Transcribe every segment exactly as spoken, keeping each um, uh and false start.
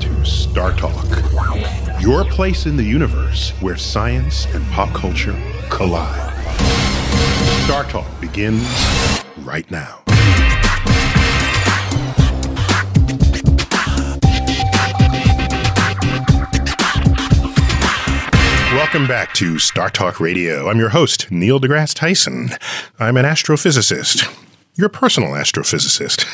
to Star Talk, your place in the universe where science and pop culture collide. Star Talk begins right now. Welcome back to Star Talk Radio. I'm your host, Neil deGrasse Tyson. I'm an astrophysicist. Your personal astrophysicist.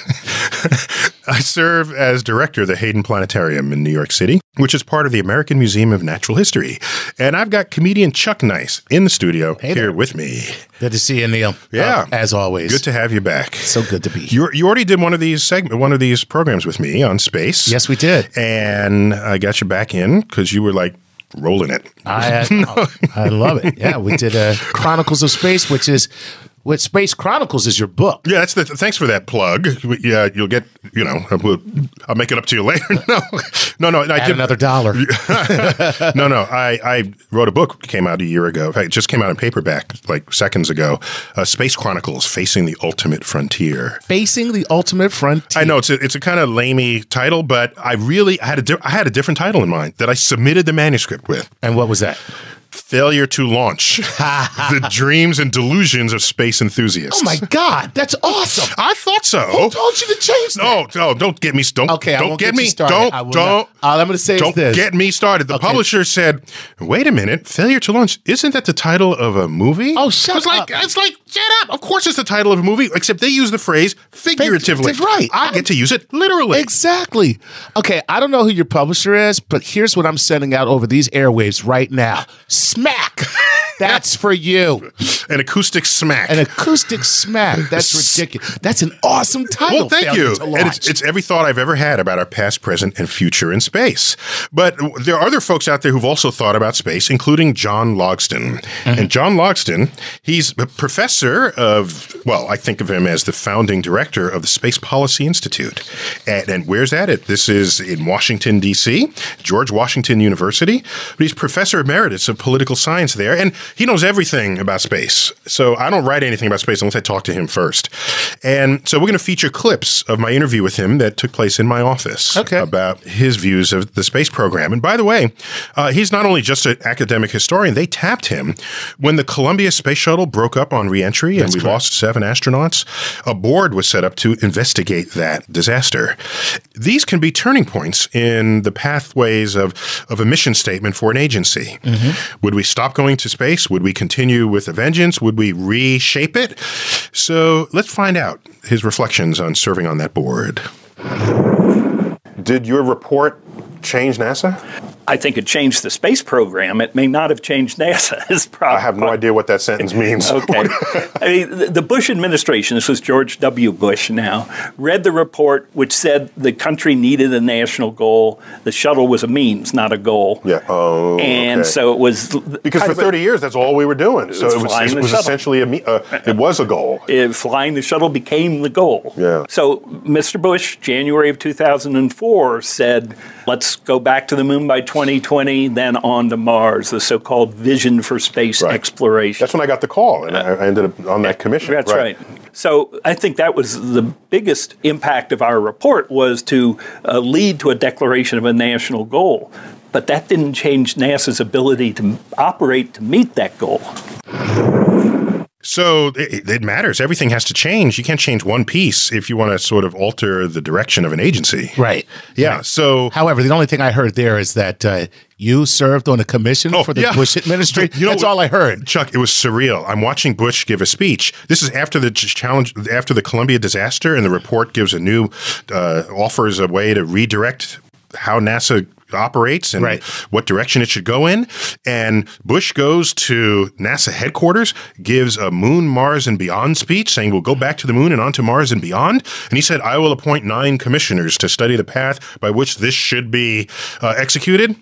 I serve as director of the Hayden Planetarium in New York City, which is part of the American Museum of Natural History. And I've got comedian Chuck Nice in the studio hey here with me. Good to see you, Neil. Yeah. Uh, as always. Good to have you back. So good to be here. You're, you already did one of these segment, one of these programs with me on space. Yes, we did. And I got you back in because you were like, rolling it. I, no. I love it. Yeah, we did uh, Chronicles of Space, which is... With Space Chronicles is your book. Yeah, that's the th- thanks for that plug. Yeah, you'll get, you know, I'll, I'll make it up to you later. No, no, no. I Add did another dollar. no, no. I, I wrote a book, came out a year ago. In fact, it just came out in paperback like seconds ago. Uh, Space Chronicles, Facing the Ultimate Frontier. Facing the Ultimate Frontier. I know it's a, it's a kind of lamey title, but I really I had a di- I had a different title in mind that I submitted the manuscript with. And what was that? Failure to Launch, the dreams and delusions of space enthusiasts. Oh, my God. That's awesome. I thought so. Who told you to change that? No, no, don't get me started. Okay, don't I won't get, get me started. Don't, I will don't. All I'm going to say is this. Don't get me started. The okay. publisher said, wait a minute, Failure to Launch, isn't that the title of a movie? Oh, shut it's up. Like, it's like, shut up. Of course it's the title of a movie, except they use the phrase figuratively. Fig- right. I, I get to use it literally. Exactly. Okay, I don't know who your publisher is, but here's what I'm sending out over these airwaves right now. Smack. That's for you. An acoustic smack. An acoustic smack. That's ridiculous. That's an awesome title. Well, thank you. And it's, it's every thought I've ever had about our past, present, and future in space. But there are other folks out there who've also thought about space, including John Logsdon. Mm-hmm. And John Logsdon, he's a professor of, well, I think of him as the founding director of the Space Policy Institute. And, and where's that? It This is in Washington, D C, George Washington University. But he's professor emeritus of political science there. And he knows everything about space. So I don't write anything about space unless I talk to him first. And so we're going to feature clips of my interview with him that took place in my office okay. about his views of the space program. And by the way, uh, he's not only just an academic historian, they tapped him when the Columbia Space Shuttle broke up on reentry and That's we correct. lost seven astronauts. A board was set up to investigate that disaster. These can be turning points in the pathways of, of a mission statement for an agency. Mm-hmm. Would we stop going to space? Would we continue with a vengeance? Would we reshape it? So let's find out his reflections on serving on that board. Did your report change NASA? I think it changed the space program. It may not have changed NASA. Is probably. I have no idea what that sentence means. Okay. I mean, the Bush administration, this was George W. Bush now, read the report which said the country needed a national goal. The shuttle was a means, not a goal. Yeah. Oh, And okay. so it was... Because for thirty a, years, that's all we were doing. So it was, it was essentially, a me- uh, it was a goal. It, flying the shuttle became the goal. Yeah. So Mister Bush, January of two thousand four, said, let's go back to the moon by twenty twenty, then on to Mars, the so-called vision for space right. exploration. That's when I got the call, and uh, I ended up on that commission. That's right. right. So I think that was the biggest impact of our report was to uh, lead to a declaration of a national goal. but that didn't change NASA's ability to operate to meet that goal. So it, it matters. Everything has to change. You can't change one piece if you want to sort of alter the direction of an agency. Right. Yeah. Right. So, however, the only thing I heard there is that uh, you served on a commission oh, for the yeah. Bush administration. You know, that's all I heard. Chuck, it was surreal. I'm watching Bush give a speech. This is after the challenge, after the Columbia disaster, and the report gives a new uh, offers a way to redirect how NASA operates and right. what direction it should go in. And Bush goes to NASA headquarters, gives a Moon, Mars, and Beyond speech saying we'll go back to the Moon and onto Mars and beyond. And he said, I will appoint nine commissioners to study the path by which this should be uh, executed.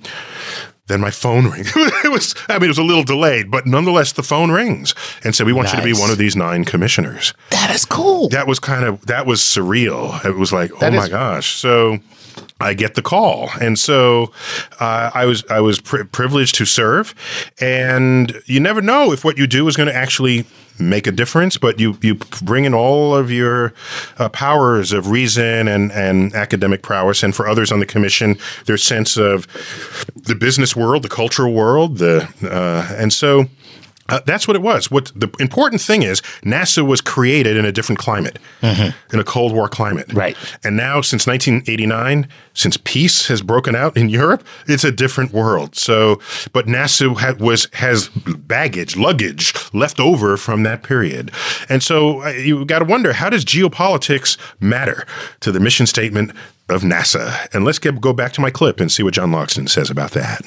Then my phone rings. It was, I mean, it was a little delayed, but nonetheless, the phone rings and said, we want nice. you to be one of these nine commissioners. That is cool. That was kind of, that was surreal. It was like, that oh my gosh. So I get the call, and so uh, I was I was pri privileged to serve, and you never know if what you do is going to actually make a difference, but you you bring in all of your uh, powers of reason and, and academic prowess, and for others on the commission, their sense of the business world, the cultural world, the uh, and so uh, that's what it was. What the important thing is, NASA was created in a different climate, mm-hmm. in a Cold War climate. Right. And now, since nineteen eighty-nine, since peace has broken out in Europe, it's a different world. So, but NASA ha was has baggage, luggage left over from that period, and so uh, you got to wonder, how does geopolitics matter to the mission statement of NASA? And let's get, go back to my clip and see what John Logsdon says about that.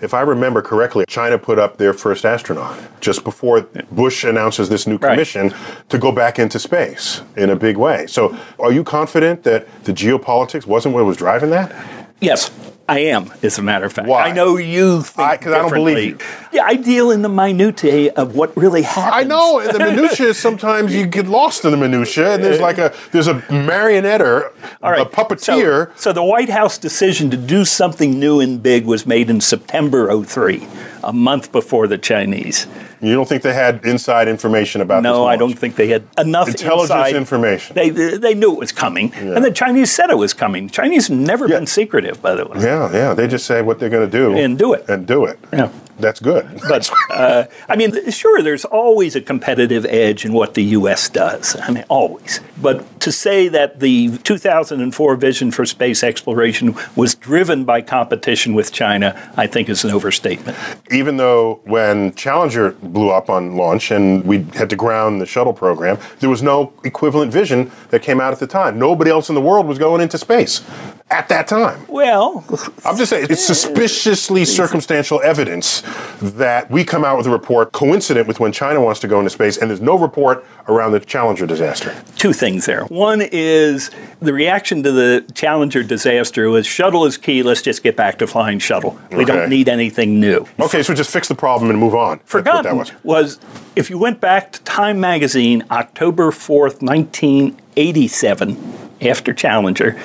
If I remember correctly, China put up their first astronaut just before Bush announces this new commission right. to go back into space in a big way. So, are you confident that the geopolitics wasn't what was driving that? Yes, I am, as a matter of fact. Why? I know you think I, differently. I don't believe you. Yeah, I deal in the minutiae of what really happens. I know, in the minutiae, sometimes you get lost in the minutiae, and there's like a, there's a marionetter, right. a puppeteer. So, so the White House decision to do something new and big was made in September oh three, a month before the Chinese. You don't think they had inside information about no, this? No, I don't think they had enough intelligence inside. information. They, they knew it was coming, yeah. and the Chinese said it was coming. The Chinese have never yeah. been secretive, by the way. Yeah, yeah. They just say what they're going to do. And do it. And do it. Yeah. That's good. But, uh, I mean, sure, there's always a competitive edge in what the U S does. I mean, always. But to say that the two thousand four vision for space exploration was driven by competition with China, I think is an overstatement. Even though when Challenger blew up on launch and we had to ground the shuttle program, there was no equivalent vision that came out at the time. Nobody else in the world was going into space at that time. Well, I'm just saying, it's suspiciously circumstantial evidence that we come out with a report coincident with when China wants to go into space, and there's no report around the Challenger disaster. Two things there. One is the reaction to the Challenger disaster was, shuttle is key, let's just get back to flying shuttle. We okay. don't need anything new. Okay, so just fix the problem and move on. Forgotten that was. was, if you went back to Time magazine, October fourth, nineteen eighty-seven, after Challenger,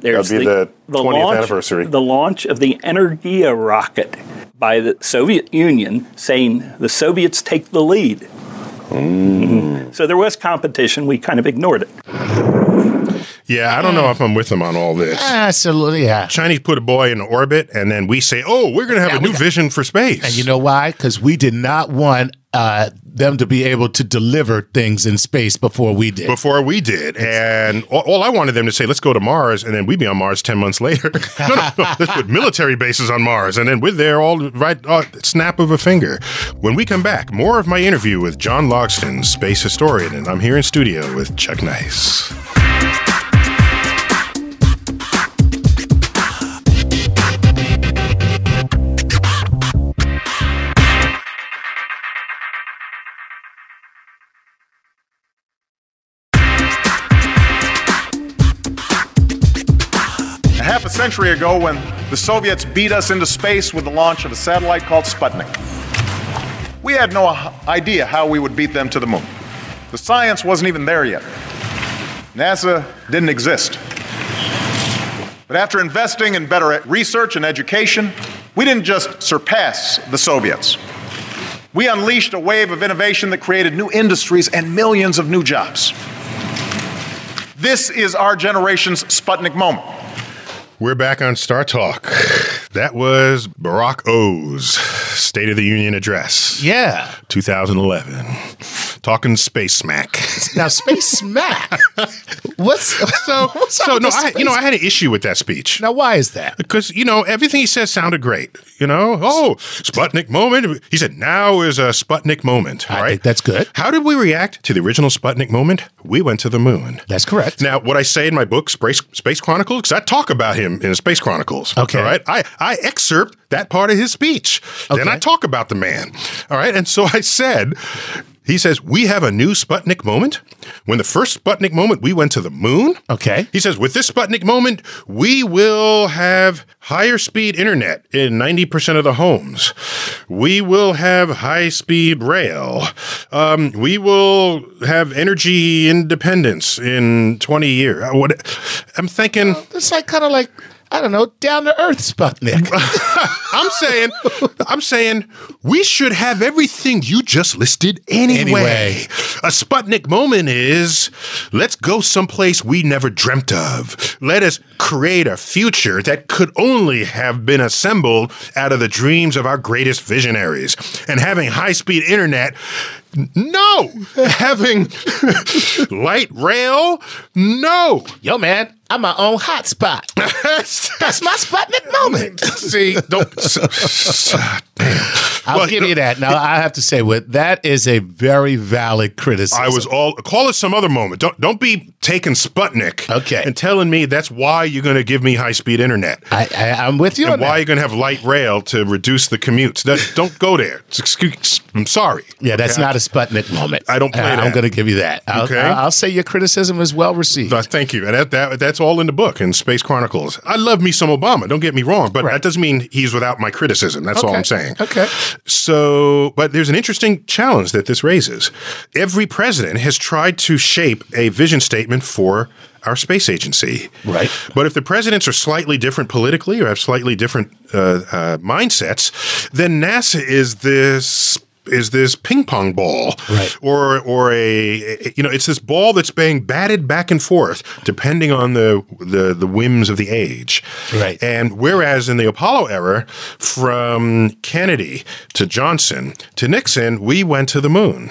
there's the, the, the, twentieth launch, anniversary. the launch of the Energia rocket by the Soviet Union, saying the Soviets take the lead. Mm. Mm-hmm. So there was competition. We kind of ignored it. Yeah, I don't know if I'm with them on all this. Absolutely, yeah. Chinese put a boy in orbit, and then we say, oh, we're going to have now a new vision for space. And you know why? Because we did not want uh, them to be able to deliver things in space before we did. Before we did. And all, all I wanted them to say, let's go to Mars, and then we'd be on Mars ten months later. no, no, no, let's put military bases on Mars, and then we're there all right, uh, snap of a finger. When we come back, more of my interview with John Logsdon, space historian, and I'm here in studio with Chuck Nice. Half a century ago, when the Soviets beat us into space with the launch of a satellite called Sputnik, we had no idea how we would beat them to the moon. The science wasn't even there yet. NASA didn't exist. But after investing in better research and education, we didn't just surpass the Soviets. We unleashed a wave of innovation that created new industries and millions of new jobs. This is our generation's Sputnik moment. We're back on Star Talk. That was Barack O's State of the Union Address. Yeah. two thousand eleven. Talking space smack. Now, space smack. What's so? What's so no, I, you know, I had an issue with that speech. Now, why is that? Because, you know, everything he said sounded great. You know, oh, Sputnik moment. He said, now is a Sputnik moment. All I right, think that's good. How did we react to the original Sputnik moment? We went to the moon. That's correct. Now, what I say in my book, Space, Space Chronicles, because I talk about him in Space Chronicles. Okay. All right. I, I excerpt that part of his speech. Okay. Then I talk about the man. All right. And so I said... He says, we have a new Sputnik moment. When the first Sputnik moment, we went to the moon. Okay. He says, with this Sputnik moment, we will have higher speed internet in ninety percent of the homes. We will have high speed rail. Um, we will have energy independence in twenty years. What, I'm thinking. Well, it's like kind of like. I don't know, down to earth Sputnik. I'm saying, I'm saying, we should have everything you just listed anyway. anyway. A Sputnik moment is, let's go someplace we never dreamt of. Let us create a future that could only have been assembled out of the dreams of our greatest visionaries. And having high-speed internet, no. Having light rail, no. Yo, man. I'm my own hotspot. That's my Sputnik moment. See, don't. I'll well, give no, you that. Now, it, I have to say, what that is a very valid criticism. I was all call it some other moment. Don't don't be taking Sputnik. Okay. And telling me that's why you're going to give me high speed internet. I, I, I'm with you. And on why that. You're going to have light rail to reduce the commutes? That, don't go there. Excuse, I'm sorry. Yeah, that's okay? Not a Sputnik moment. I don't play uh, that. I'm going to give you that. I'll, okay. I'll, I'll say your criticism is well received. Uh, thank you. And that, that that's. all in the book in Space Chronicles. I love me some Obama, don't get me wrong, but right. That doesn't mean he's without my criticism. That's okay. all I'm saying. Okay. So, but there's an interesting challenge that this raises. Every president has tried to shape a vision statement for our space agency. Right. But if the presidents are slightly different politically or have slightly different uh, uh, mindsets, then NASA is this... is this ping pong ball, right. or or a, you know, it's this ball that's being batted back and forth depending on the the, the whims of the age. Right. And whereas in the Apollo era, from Kennedy to Johnson to Nixon, we went to the moon.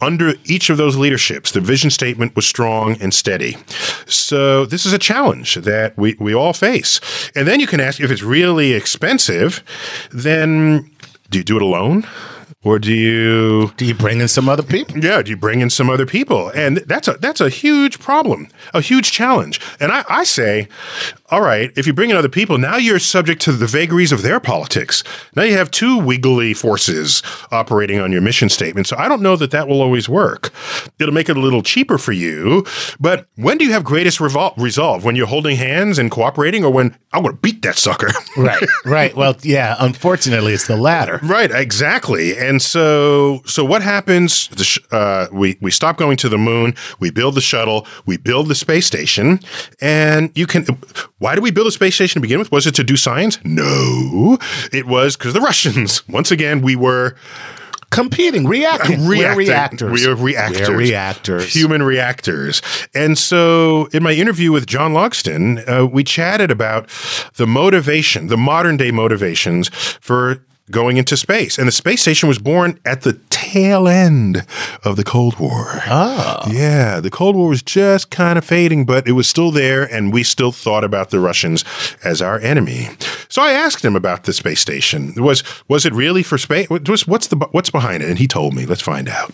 Under each of those leaderships, the vision statement was strong and steady. So this is a challenge that we, we all face. And then you can ask, if it's really expensive, then do you do it alone? Or do you do you bring in some other people? Yeah, do you bring in some other people? And that's a that's a huge problem, a huge challenge. And I, I say, all right, if you bring in other people, now you're subject to the vagaries of their politics. Now you have two wiggly forces operating on your mission statement. So I don't know that that will always work. It'll make it a little cheaper for you. But when do you have greatest revol- resolve? When you're holding hands and cooperating, or when I'm going to beat that sucker? Right, right. Well, yeah. Unfortunately, it's the latter. Right, exactly. And And so, so what happens, the sh- uh, we, we stop going to the moon, we build the shuttle, we build the space station, and you can, why did we build a space station to begin with? Was it to do science? No, it was because the Russians, once again, we were... Competing, reacting. We're reactors. We're reactors. We're reactors. Human reactors. And so in my interview with John Logsdon, uh, we chatted about the motivation, the modern day motivations for going into space. And the space station was born at the tail end of the Cold War. Oh. Yeah, the Cold War was just kind of fading, but it was still there, and we still thought about the Russians as our enemy. So I asked him about the space station. Was was it really for space? What's, what's, the, what's behind it? And he told me. Let's find out.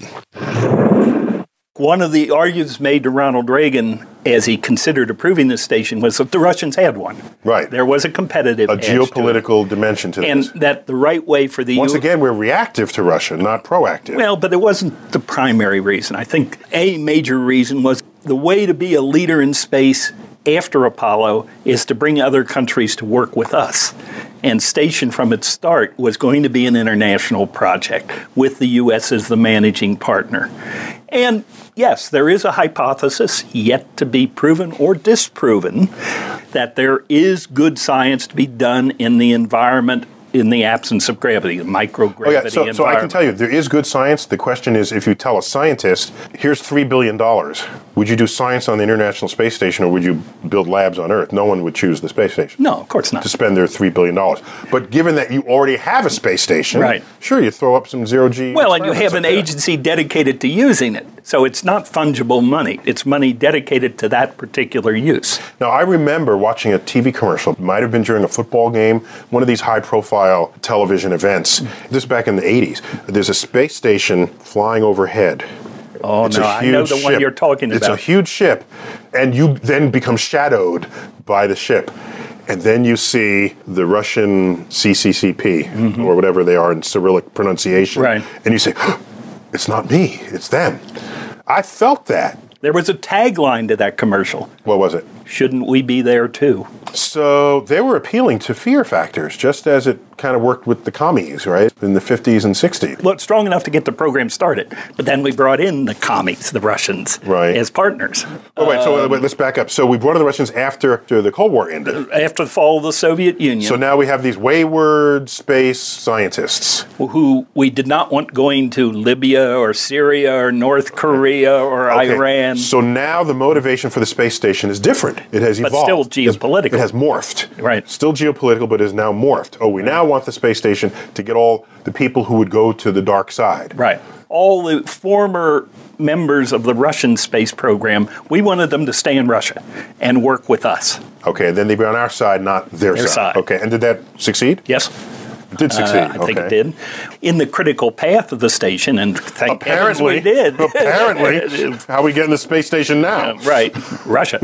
One of the arguments made to Ronald Reagan as he considered approving this station was that the Russians had one. Right. There was a competitive edge, a geopolitical dimension to this. And that the right way for the... Once U- again, we're reactive to Russia, not proactive. Well, but it wasn't the primary reason. I think a major reason was the way to be a leader in space after Apollo is to bring other countries to work with us. And station from its start was going to be an international project with the U S as the managing partner. And yes, there is a hypothesis yet to be proven or disproven that there is good science to be done in the environment in the absence of gravity, microgravity. Oh, yeah. so, so I can tell you, there is good science. The question is, if you tell a scientist, here's three billion dollars, would you do science on the International Space Station or would you build labs on Earth? No one would choose the space station. No, of course not. To spend their three billion dollars. But given that you already have a space station, right. sure, you throw up some zero-G. Well, and you have an agency dedicated to using it. So it's not fungible money. It's money dedicated to that particular use. Now, I remember watching a T V commercial. It might have been during a football game, one of these high-profile television events. This back in the eighties. There's a space station flying overhead. Oh, it's no, I know the ship. one you're talking about. It's a huge ship, and you then become shadowed by the ship. And then you see the Russian C C C P, mm-hmm. or whatever they are in Cyrillic pronunciation. Right. And you say, it's not me, it's them. I felt that. There was a tagline to that commercial. What was it? Shouldn't we be there too? So they were appealing to fear factors, just as it kind of worked with the commies, right? In the fifties and sixties. Look, strong enough to get the program started. But then we brought in the commies, the Russians, right. as partners. Oh, wait, um, so wait, let's back up. So we brought in the Russians after, after the Cold War ended. After the fall of the Soviet Union. So now we have these wayward space scientists. Who we did not want going to Libya or Syria or North Korea or okay. Iran. So now the motivation for the space station is different. It has evolved. But still geopolitical. It has morphed. Right. Still geopolitical, but it is now morphed. Oh, we now want the space station to get all the people who would go to the dark side. Right. All the former members of the Russian space program, we wanted them to stay in Russia and work with us. Okay, then they'd be on our side, not their, their side. side. Okay, and did that succeed? Yes. It did succeed. Uh, I okay. think it did. In the critical path of the station, and thank apparently, heavens we did. Apparently. How are we getting the space station now? Uh, right. Russia.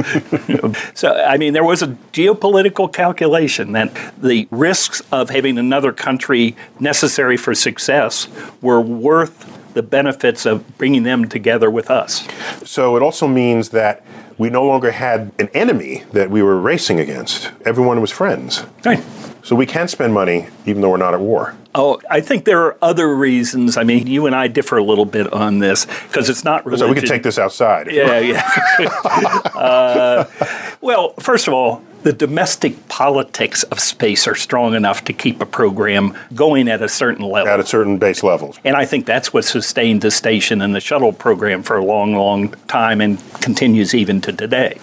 So, I mean, there was a geopolitical calculation that the risks of having another country necessary for success were worth the benefits of bringing them together with us. So it also means that we no longer had an enemy that we were racing against. Everyone was friends. Right. So we can spend money even though we're not at war. Oh, I think there are other reasons. I mean, you and I differ a little bit on this because it's not religion. So we can take this outside. Yeah, yeah. uh, well, first of all, the domestic politics of space are strong enough to keep a program going at a certain level. At a certain base level. And I think that's what sustained the station and the shuttle program for a long, long time and continues even to today.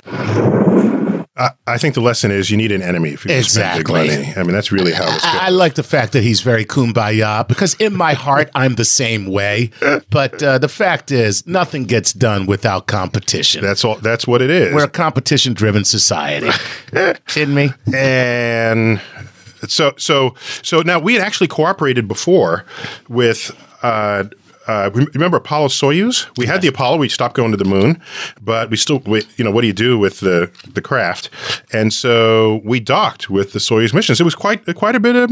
I think the lesson is you need an enemy if you exactly. spend big money. I mean, that's really how it's going. I like the fact that he's very kumbaya, because in my heart, I'm the same way. But uh, the fact is, nothing gets done without competition. That's all. That's what it is. We're a competition-driven society. Kidding me? And so, so, so now we had actually cooperated before with uh, – Uh, remember Apollo Soyuz? We had the Apollo. We stopped going to the moon, but we still, we, you know, what do you do with the, the craft? And so we docked with the Soyuz missions. It was quite quite a bit of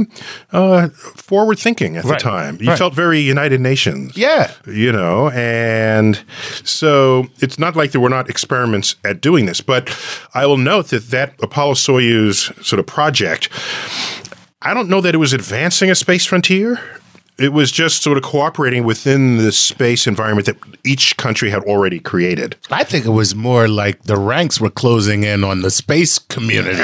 uh, forward thinking at right. the time. You right. felt very United Nations. Yeah. You know, and so it's not like there were not experiments at doing this. But I will note that that Apollo Soyuz sort of project, I don't know that it was advancing a space frontier. It was just sort of cooperating within the space environment that each country had already created. I think it was more like the ranks were closing in on the space community.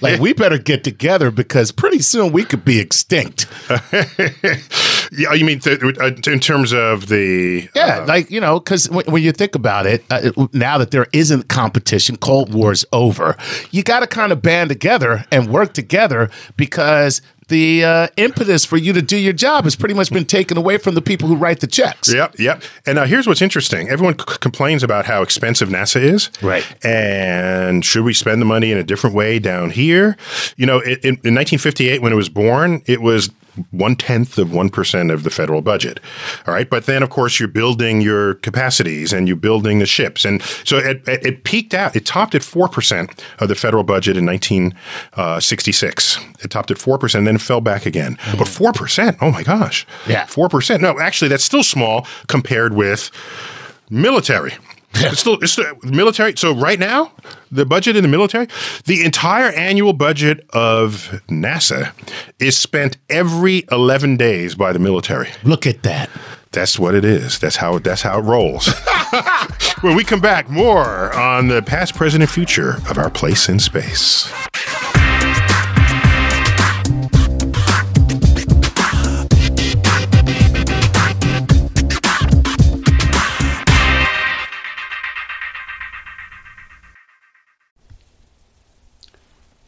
Like, we better get together because pretty soon we could be extinct. Yeah, you mean th in terms of the... Yeah, uh, like, you know, because when you think about it, uh, now that there isn't competition, Cold War's over, you got to kind of band together and work together because... The uh, impetus for you to do your job has pretty much been taken away from the people who write the checks. Yep, yep. And now uh, here's what's interesting. Everyone c complains about how expensive NASA is. Right. And should we spend the money in a different way down here? You know, it, in, in nineteen fifty-eight, when it was born, it was one-tenth of one percent of the federal budget. All right. But then, of course, you're building your capacities and you're building the ships. And so it, it, it peaked out. It topped at four percent of the federal budget in nineteen sixty-six. It topped at four percent and then fell back again. Mm-hmm. But four percent. Oh, my gosh. Yeah. Four percent. No, actually, that's still small compared with military. It's still, it's still military. So right now, the budget in the military, the entire annual budget of NASA is spent every eleven days by the military. Look at that. That's what it is. That's how, that's how it rolls. When we come back, more on the past, present, and future of our place in space.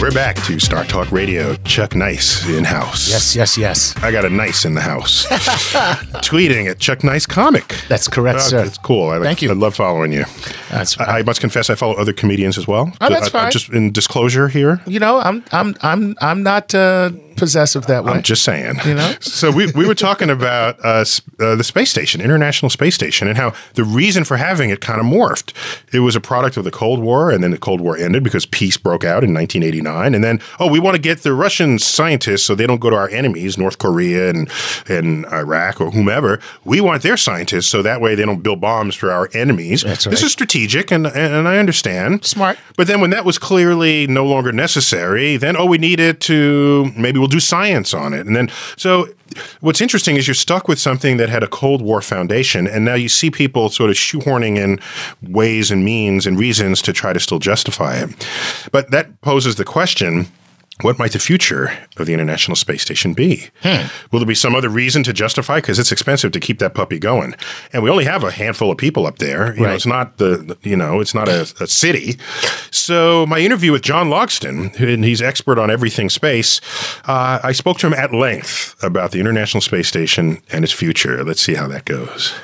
We're back to Star Talk Radio. Chuck Nice in-house. Yes, yes, yes. I got a nice in the house. Tweeting at Chuck Nice Comic. That's correct, uh, sir. It's cool. I like, Thank you. I love following you. That's I, I must confess I follow other comedians as well. Oh, that's I, fine. I, just in disclosure here. You know, I'm I'm I'm I'm not uh, possessive that way. I'm just saying. You know? So we, we were talking about uh, uh, the space station, International Space Station, and how the reason for having it kind of morphed. It was a product of the Cold War, and then the Cold War ended because peace broke out in nineteen eighty-nine. And then, oh, we want to get the Russian scientists so they don't go to our enemies, North Korea and, and Iraq or whomever. We want their scientists so that way they don't build bombs for our enemies. That's right. This is strategic, and, and I understand. Smart. But then when that was clearly no longer necessary, then, oh, we need it to, maybe we'll do science on it. And then, so what's interesting is you're stuck with something that had a Cold War foundation, and now you see people sort of shoehorning in ways and means and reasons to try to still justify it. But that poses the question, what might the future of the International Space Station be? Hmm. Will there be some other reason to justify? Because it's expensive to keep that puppy going. And we only have a handful of people up there. You right. know, it's not the you know, it's not a, a city. So my interview with John Logsdon, and he's expert on everything space, uh, I spoke to him at length about the International Space Station and its future. Let's see how that goes.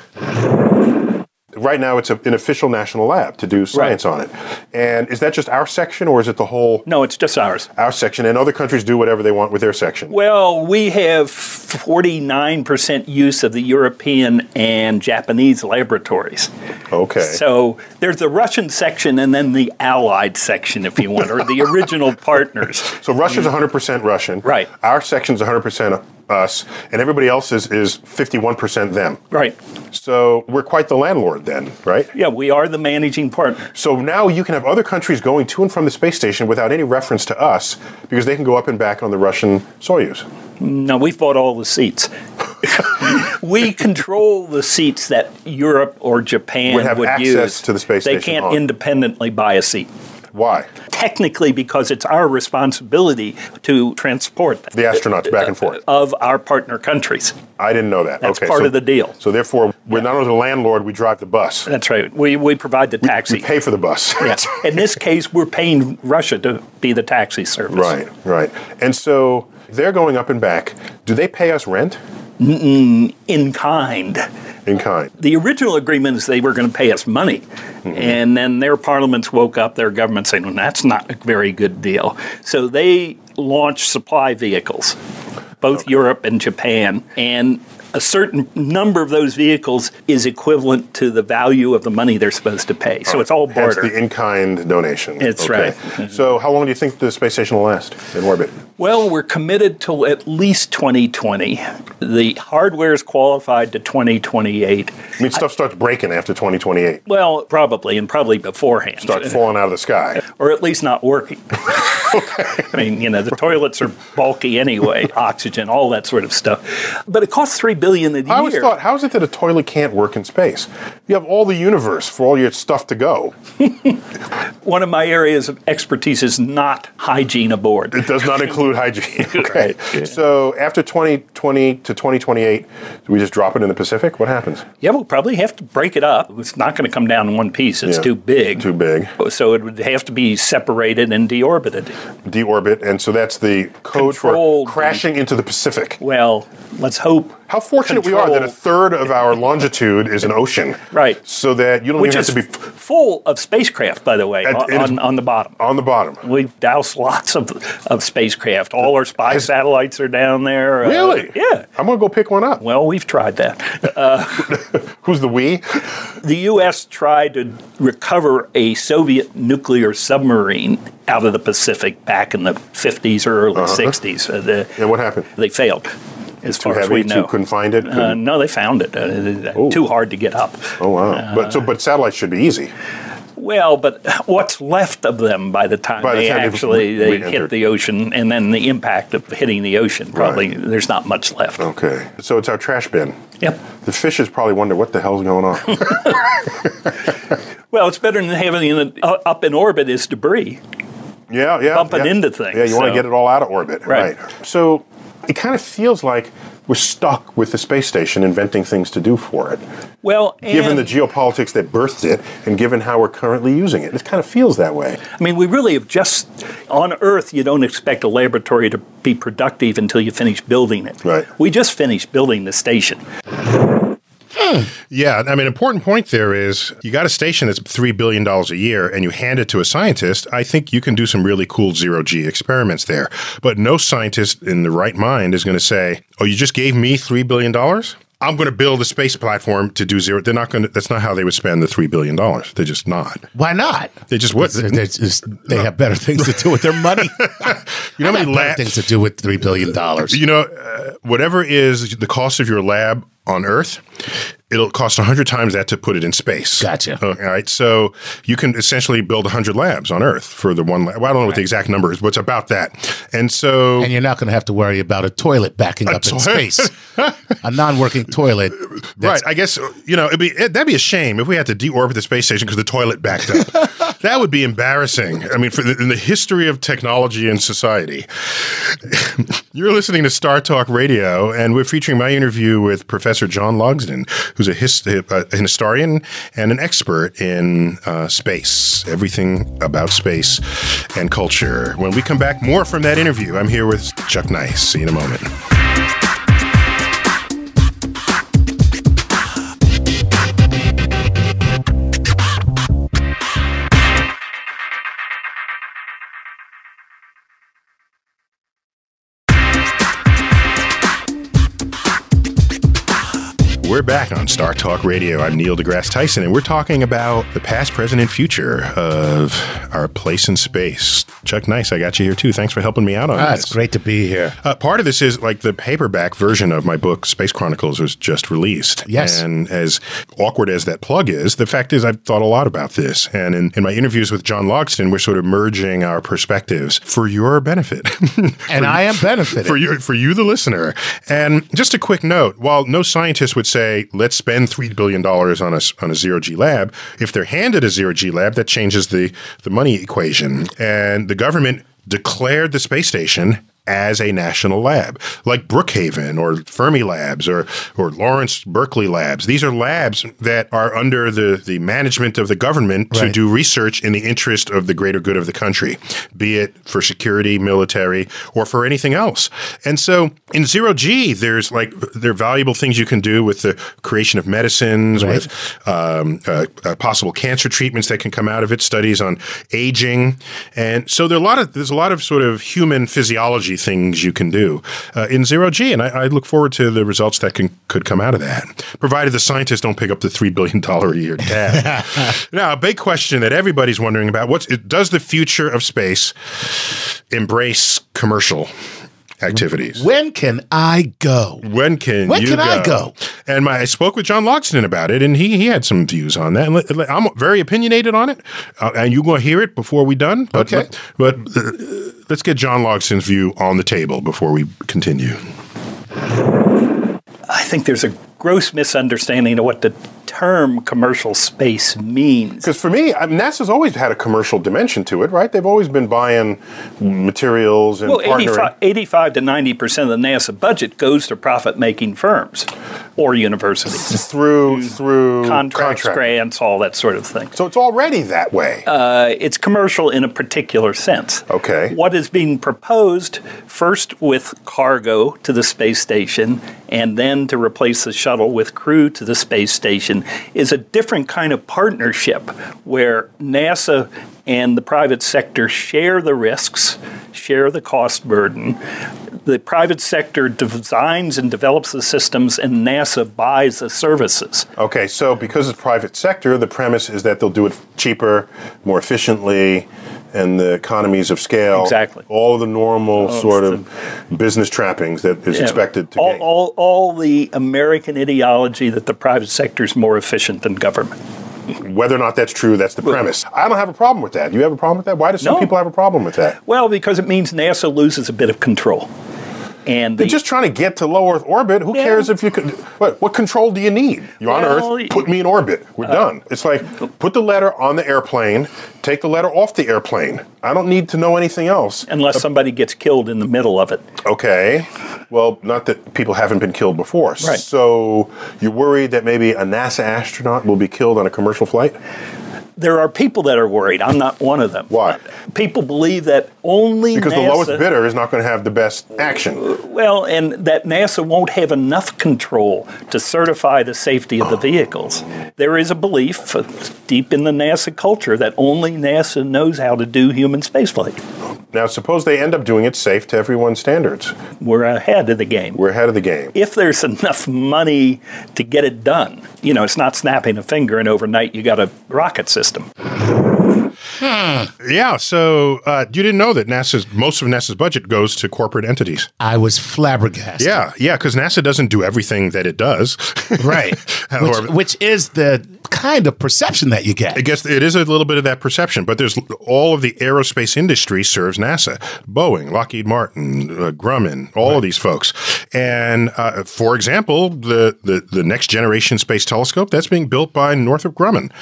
Right now, it's a, an official national lab to do science right. on it. And is that just our section, or is it the whole? No, it's just ours. Our section, and other countries do whatever they want with their section. Well, we have forty-nine percent use of the European and Japanese laboratories. Okay. So there's the Russian section and then the Allied section, if you want, or the original partners. So Russia's one hundred percent Russian. Right. Our section's one hundred percent us, and everybody else is, is fifty-one percent them. Right. So we're quite the landlord then, right? Yeah, we are the managing partner. So now you can have other countries going to and from the space station without any reference to us, because they can go up and back on the Russian Soyuz. No, we've bought all the seats. We control the seats that Europe or Japan would, have would access use. access to the space they station. They can't on. independently buy a seat. Why? Technically, because it's our responsibility to transport the astronauts back and forth of our partner countries. I didn't know that. That's okay, part so, of the deal. So therefore, we're yeah. not only the landlord, we drive the bus. That's right. We we provide the taxi. We, we pay for the bus. Yes. Yeah. In this case, we're paying Russia to be the taxi service. Right, right. And so they're going up and back. Do they pay us rent? Mm-mm, in kind. In kind. The original agreement is they were going to pay us money. Mm-hmm. And then their parliaments woke up, their government saying, well, that's not a very good deal. So they launched supply vehicles. both okay. Europe and Japan. And a certain number of those vehicles is equivalent to the value of the money they're supposed to pay. So it's all barter. Hence the in-kind donation. It's okay. right. So how long do you think the space station will last in orbit? Well, we're committed to at least twenty twenty. The hardware is qualified to twenty twenty-eight. I mean, stuff I, starts breaking after twenty twenty-eight. Well, probably, and probably beforehand. Starts falling out of the sky. Or at least not working. Okay. I mean, you know, the toilets are bulky anyway, oxygen, all that sort of stuff. But it costs three billion dollars a year. I always thought, how is it that a toilet can't work in space? You have all the universe for all your stuff to go. One of my areas of expertise is not hygiene aboard. It does not include hygiene. Okay. Right. Yeah. So after twenty twenty to twenty twenty-eight, do we just drop it in the Pacific? What happens? Yeah, we'll probably have to break it up. It's not going to come down in one piece. It's yeah. too big. Too big. So it would have to be separated and deorbited. Deorbit, and so that's the code Controlled for crashing into the Pacific. Well, let's hope. How fortunate Control. we are that a third of our longitude is an ocean. Right. So that you don't Which even have to be... F- full of spacecraft, by the way, at, on, on, on the bottom. On the bottom. We douse lots of of spacecraft. All our spy Has, satellites are down there. Uh, really? Yeah. I'm going to go pick one up. Well, we've tried that. Uh, Who's the we? The U S tried to recover a Soviet nuclear submarine out of the Pacific back in the fifties or early uh-huh. sixties. Uh, the, and what happened? They failed. As far as we know. Too couldn't find it? Couldn't? Uh, no, they found it. Uh, too hard to get up. Oh, wow. Uh, but so, but satellites should be easy. Well, but what's left of them by the time by the they time actually they hit entered. the ocean, and then the impact of hitting the ocean, probably right. there's not much left. Okay. So it's our trash bin. Yep. The fishes probably wonder what the hell's going on. Well, it's better than having it up in orbit as debris. Yeah, yeah. Bumping yeah. into things. Yeah, you so. want to get it all out of orbit. Right. right. So... it kind of feels like we're stuck with the space station inventing things to do for it. Well, and given the geopolitics that birthed it and given how we're currently using it, it kind of feels that way. I mean, we really have just, on Earth, you don't expect a laboratory to be productive until you finish building it. Right. We just finished building the station. Yeah, I mean, important point there is you got a station that's three billion dollars a year and you hand it to a scientist, I think you can do some really cool zero-G experiments there. But no scientist in the right mind is going to say, oh, you just gave me three billion dollars? I'm going to build a space platform to do zero. They're not going to, that's not how they would spend the three billion dollars. They're just not. Why not? They just wouldn't. They're, they're just, they have better things to do with their money. You know, I many lab- things to do with three billion dollars. You know, uh, whatever is the cost of your lab on Earth, it'll cost one hundred times that to put it in space. Gotcha. All right. So you can essentially build one hundred labs on Earth for the one lab. Well, I don't know what right. the exact number is, but it's about that. And so. And you're not going to have to worry about a toilet backing a up to- in space. A non-working toilet. Right. I guess, you know, it'd be, it, that'd be a shame if we had to deorbit the space station because the toilet backed up. That would be embarrassing. I mean, for the, in the history of technology and society. You're listening to Star Talk Radio, and we're featuring my interview with Professor John Logsdon, who's a, hist- a historian and an expert in uh, space, everything about space and culture. When we come back, more from that interview. I'm here with Chuck Nice. See you in a moment. We're back on Star Talk Radio. I'm Neil deGrasse Tyson, and we're talking about the past, present, and future of our place in space. Chuck Nice, I got you here, too. Thanks for helping me out on ah, this. It's great to be here. Uh, part of this is, like, the paperback version of my book, Space Chronicles, was just released. Yes. And as awkward as that plug is, the fact is I've thought a lot about this. And in, in my interviews with John Logsdon, we're sort of merging our perspectives for your benefit. for, and I am benefiting. For, your, for you, the listener. And just a quick note, while no scientist would say, let's spend three billion dollars on a, on a zero-G lab. If they're handed a zero-G lab, that changes the, the money equation. And the government declared the space station as a national lab, like Brookhaven or Fermi Labs or or Lawrence Berkeley Labs. These are labs that are under the, the management of the government right. to do research in the interest of the greater good of the country, be it for security, military, or for anything else. And so in zero-G, there's like there are valuable things you can do with the creation of medicines, right. with um, uh, uh, possible cancer treatments that can come out of it, studies on aging. And so there are a lot of, there's a lot of sort of human physiology scary things you can do uh, in zero-G. And I, I look forward to the results that can could come out of that, provided the scientists don't pick up the three billion dollars a year tab. Now, a big question that everybody's wondering about, what's, does the future of space embrace commercial activities? When can I go? When can when you can go? I go? And my, I spoke with John Logsdon about it, and he he had some views on that. And I'm very opinionated on it, uh, and you're going to hear it before we're done. But, okay. But, but uh, let's get John Logsdon's view on the table before we continue. I think there's a gross misunderstanding of what the term commercial space means. Because for me, I mean, NASA's always had a commercial dimension to it, right? They've always been buying materials and well, partnering. Well, eighty-five to ninety percent of the NASA budget goes to profit-making firms or universities. through through contracts, contract. grants, all that sort of thing. So it's already that way. Uh, it's commercial in a particular sense. Okay. What is being proposed, first with cargo to the space station and then to replace the shuttle with crew to the space station, is a different kind of partnership where NASA and the private sector share the risks, share the cost burden. The private sector designs and develops the systems, and NASA buys the services. Okay, so because it's private sector, the premise is that they'll do it cheaper, more efficiently, and the economies of scale, exactly. all the normal oh, sort of the, business trappings that is yeah, expected to all, gain. All, all the American ideology that the private sector is more efficient than government. Whether or not that's true, that's the premise. I don't have a problem with that. Do you have a problem with that? Why do some no. people have a problem with that? Well, because it means NASA loses a bit of control. And the, They're just trying to get to low Earth orbit. Who yeah. cares if you could? What, what control do you need? You're well, on Earth, put me in orbit. We're uh, done. It's like, put the letter on the airplane, take the letter off the airplane. I don't need to know anything else. Unless uh, somebody gets killed in the middle of it. Okay. Well, not that people haven't been killed before. Right. So you're worried that maybe a NASA astronaut will be killed on a commercial flight? There are people that are worried. I'm not one of them. Why? People believe that only because NASA, the lowest bidder is not going to have the best action. Well, and that NASA won't have enough control to certify the safety of the vehicles. There is a belief deep in the NASA culture that only NASA knows how to do human spaceflight. Now, suppose they end up doing it safe to everyone's standards. We're ahead of the game. We're ahead of the game. If there's enough money to get it done, you know, it's not snapping a finger and overnight you got a rocket system. Hmm. Yeah, so uh, you didn't know that NASA's most of NASA's budget goes to corporate entities. I was flabbergasted. Yeah, yeah, because NASA doesn't do everything that it does. Right, which, which is the kind of perception that you get. I guess it is a little bit of that perception, but there's all of the aerospace industry serves NASA. Boeing, Lockheed Martin, uh, Grumman, all right. of these folks. And uh, for example, the, the, the next generation space telescope, that's being built by Northrop Grumman,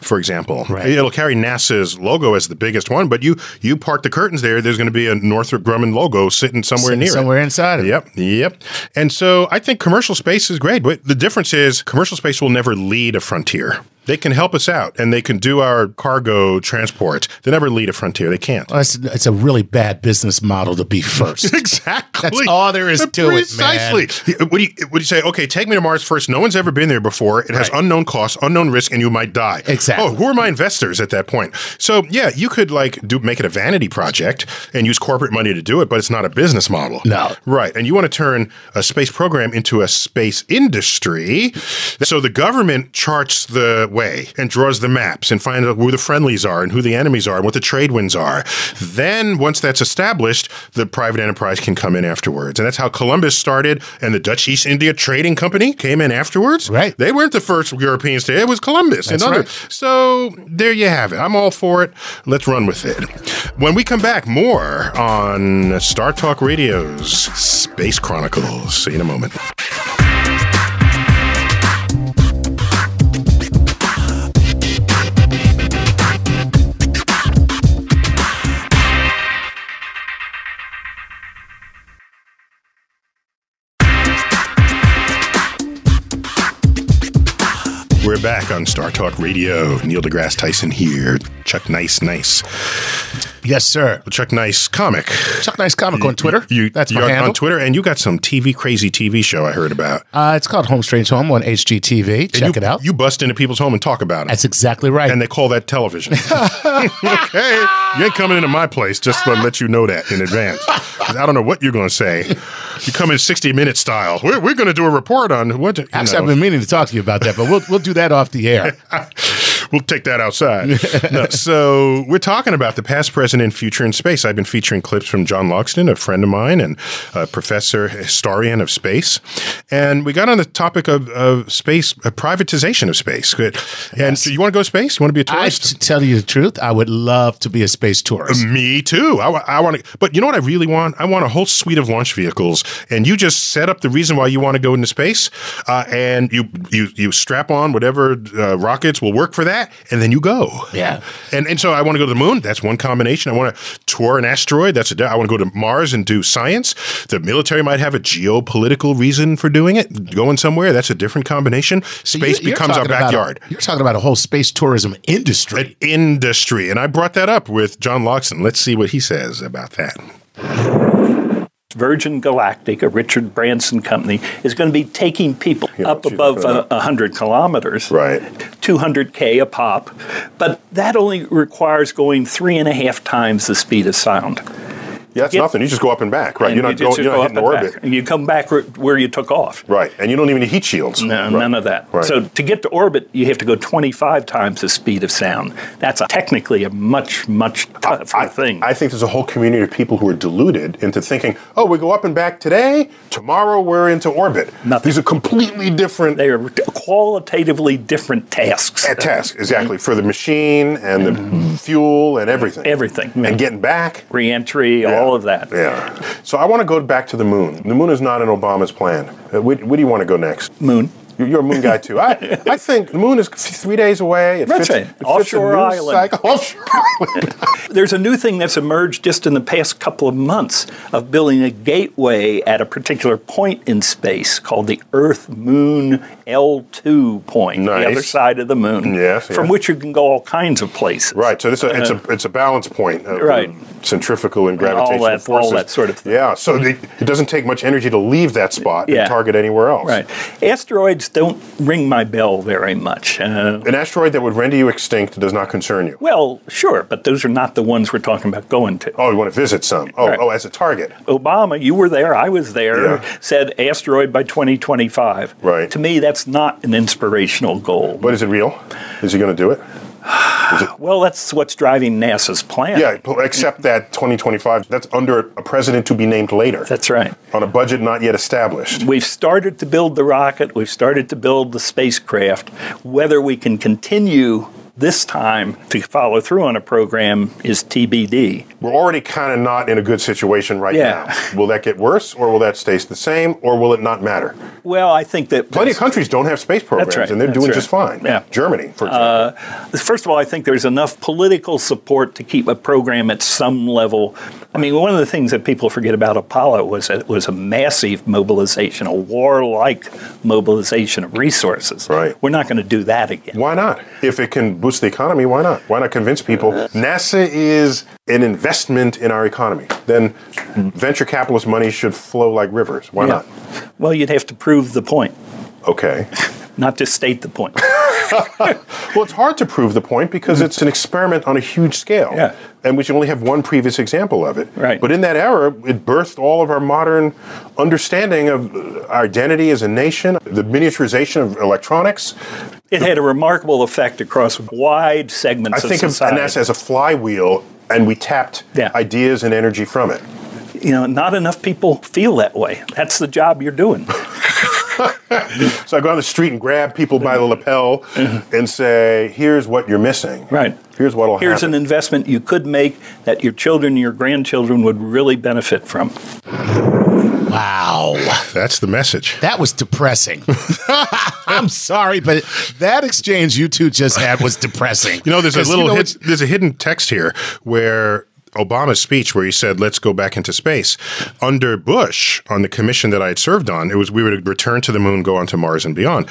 for example. Right. It'll carry NASA's logo as the biggest one, but you you part the curtains there, there's going to be a Northrop Grumman logo sitting somewhere sitting near somewhere it. Somewhere inside of it. Yep, yep. And so I think commercial space is great, but the difference is commercial space will never lead a frontier. They can help us out, and they can do our cargo transport. They never lead a frontier. They can't. Well, it's, it's a really bad business model to be first. Exactly. That's all there is to Precisely. it, man. Would you, would you say, okay, take me to Mars first. No one's ever been there before. It right. has unknown costs, unknown risk, and you might die. Exactly. Oh, who are my investors at that point? So, yeah, you could like do make it a vanity project and use corporate money to do it, but it's not a business model. No. Right. And you want to turn a space program into a space industry. So the government charts the way and draws the maps and finds out who the friendlies are and who the enemies are and what the trade winds are. Then once that's established, the private enterprise can come in afterwards. And that's how Columbus started, and the Dutch East India Trading Company came in afterwards. Right. They weren't the first Europeans to, it was Columbus. That's and right. So there you have it. I'm all for it. Let's run with it. When we come back, more on Star Talk Radio's Space Chronicles. See you in a moment. We're back on Star Talk Radio. Neil deGrasse Tyson here. Chuck, nice, nice. Yes, sir. Chuck Nice Comic. Chuck Nice Comic you, on Twitter. You, That's you my handle. On Twitter, and you got some T V, crazy T V show I heard about. Uh, it's called Home Strange Home on H G T V. And Check you, it out. You bust into people's home and talk about it. That's exactly right. And they call that television. Okay. You ain't coming into my place, just to let you know that in advance. I don't know what you're going to say. You come in sixty minute style. We're, we're going to do a report on what. Actually, know. I've been meaning to talk to you about that, but we'll we'll do that off the air. We'll take that outside. No, so we're talking about the past, present, and future in space. I've been featuring clips from John Logsdon, a friend of mine and a professor, historian of space. And we got on the topic of, of space, uh, privatization of space. Good. And yes. So you want to go to space? You want to be a tourist? I, to tell you the truth, I would love to be a space tourist. Uh, me too. I, I want to. But you know what I really want? I want a whole suite of launch vehicles. And you just set up the reason why you want to go into space. Uh, and you, you, you strap on whatever uh, rockets will work for that. And then you go. Yeah. And and so I want to go to the moon. That's one combination. I want to tour an asteroid. That's a, I want to go to Mars and do science. The military might have a geopolitical reason for doing it. Going somewhere. That's a different combination. Space so you, becomes our backyard. A, you're talking about a whole space tourism industry. An industry. And I brought that up with John Logsdon. Let's see what he says about that. Virgin Galactic, a Richard Branson company, is going to be taking people yeah, up above uh, one hundred kilometers, right? two hundred K a pop, but that only requires going three and a half times the speed of sound. Yeah, it's yep. nothing. You just go up and back, right? And you're not, you go, you're go not hitting orbit. Back. And you come back where you took off. Right. And you don't even need heat shields. No, right. None of that. Right. So to get to orbit, you have to go twenty-five times the speed of sound. That's a, technically a much, much tougher I, I, thing. I think there's a whole community of people who are deluded into thinking, oh, we go up and back today, tomorrow we're into orbit. Nothing. These are completely different. They are qualitatively different tasks. Uh, tasks, exactly. Mm-hmm. For the machine and the mm-hmm. fuel and everything. Everything. Mm-hmm. And getting back. Re-entry, yeah. All of that. Yeah. So I want to go back to the moon. The moon is not in Obama's plan. Uh, where, where do you want to go next? Moon. You're a moon guy, too. I, I think the moon is three days away. It that's fits, right. It Offshore fits island. Offshore island. There's a new thing that's emerged just in the past couple of months of building a gateway at a particular point in space called the Earth-Moon L two point, nice. The other side of the moon, yes, from yes. which you can go all kinds of places. Right. So this uh, it's, a, it's a balance point. Of, right. Um, centrifugal and gravitational and all that, forces. All that sort of thing. Yeah. So they, it doesn't take much energy to leave that spot yeah. and target anywhere else. Right. Asteroids don't ring my bell very much. Uh, An asteroid that would render you extinct does not concern you. Well, sure, but those are not the ones we're talking about going to. Oh, you want to visit some. Oh, right. oh as a target. Obama, you were there, I was there, yeah. said asteroid by twenty twenty-five. Right. To me, that's not an inspirational goal. But is it real? Is he going to do it? Well, that's what's driving NASA's plan. Yeah, except that twenty twenty-five, that's under a president to be named later. That's right. On a budget not yet established. We've started to build the rocket. We've started to build the spacecraft. Whether we can continue this time to follow through on a program is T B D. We're already kind of not in a good situation right yeah. now. Will that get worse, or will that stay the same, or will it not matter? Well, I think that... Plenty of countries don't have space programs, right, and they're doing right. just fine. Yeah. Germany, for example. Uh, first of all, I think there's enough political support to keep a program at some level. I mean, one of the things that people forget about Apollo was that it was a massive mobilization, a warlike mobilization of resources. Right. We're not going to do that again. Why not? If it can... the economy, why not? Why not convince people NASA is an investment in our economy? Then venture capitalist money should flow like rivers. Why yeah. not? Well, you'd have to prove the point. Okay. Not just state the point. Well, it's hard to prove the point because it's an experiment on a huge scale. Yeah. And we should only have one previous example of it. Right. But in that era, it birthed all of our modern understanding of our identity as a nation, the miniaturization of electronics. It had a remarkable effect across wide segments of society. I think of NASA as a flywheel, and we tapped yeah. ideas and energy from it. You know, not enough people feel that way. That's the job you're doing. So I go on the street and grab people by the lapel mm-hmm. and say, here's what you're missing. Right. Here's what will happen. Here's an investment you could make that your children and your grandchildren would really benefit from. Wow. That's the message. That was depressing. I'm sorry, but that exchange you two just had was depressing. You know, there's a little, you know, hid, there's a hidden text here where... Obama's speech where he said, let's go back into space. Under Bush, on the commission that I had served on, it was we would return to the moon, go onto Mars and beyond.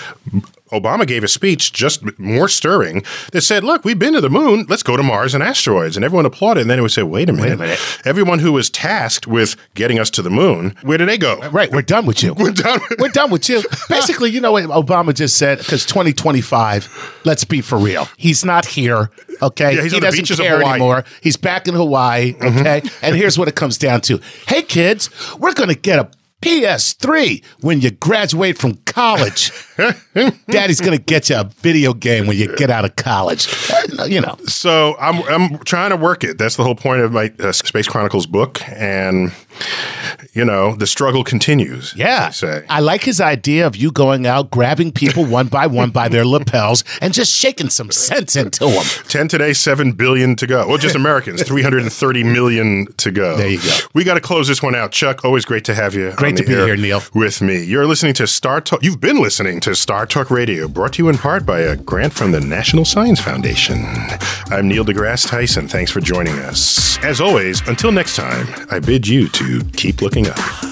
Obama gave a speech just more stirring that said, look, we've been to the moon. Let's go to Mars and asteroids. And everyone applauded. And then it would say, wait a minute. Wait a minute. Everyone who was tasked with getting us to the moon, where did they go? Right. We're done with you. We're done. We're done with you. Basically, you know what Obama just said? Because twenty twenty-five, let's be for real. He's not here. Okay. Yeah, he's he on doesn't the beaches care of Hawaii. Anymore. He's back in Hawaii. Okay. Mm-hmm. And here's what it comes down to. Hey, kids, we're going to get a P S three when you graduate from college. Daddy's going to get you a video game when you get out of college. You know. So I'm I'm trying to work it. That's the whole point of my uh, Space Chronicles book. And, you know, the struggle continues. Yeah. Say. I like his idea of you going out, grabbing people one by one by their lapels and just shaking some sense into them. ten today, seven billion to go. Well, just Americans, three hundred thirty million to go. There you go. We got to close this one out. Chuck, always great to have you. Great. Great to be here, Neil. With me. You're listening to Star Talk. You've been listening to Star Talk Radio, brought to you in part by a grant from the National Science Foundation. I'm Neil deGrasse Tyson. Thanks for joining us. As always, until next time, I bid you to keep looking up.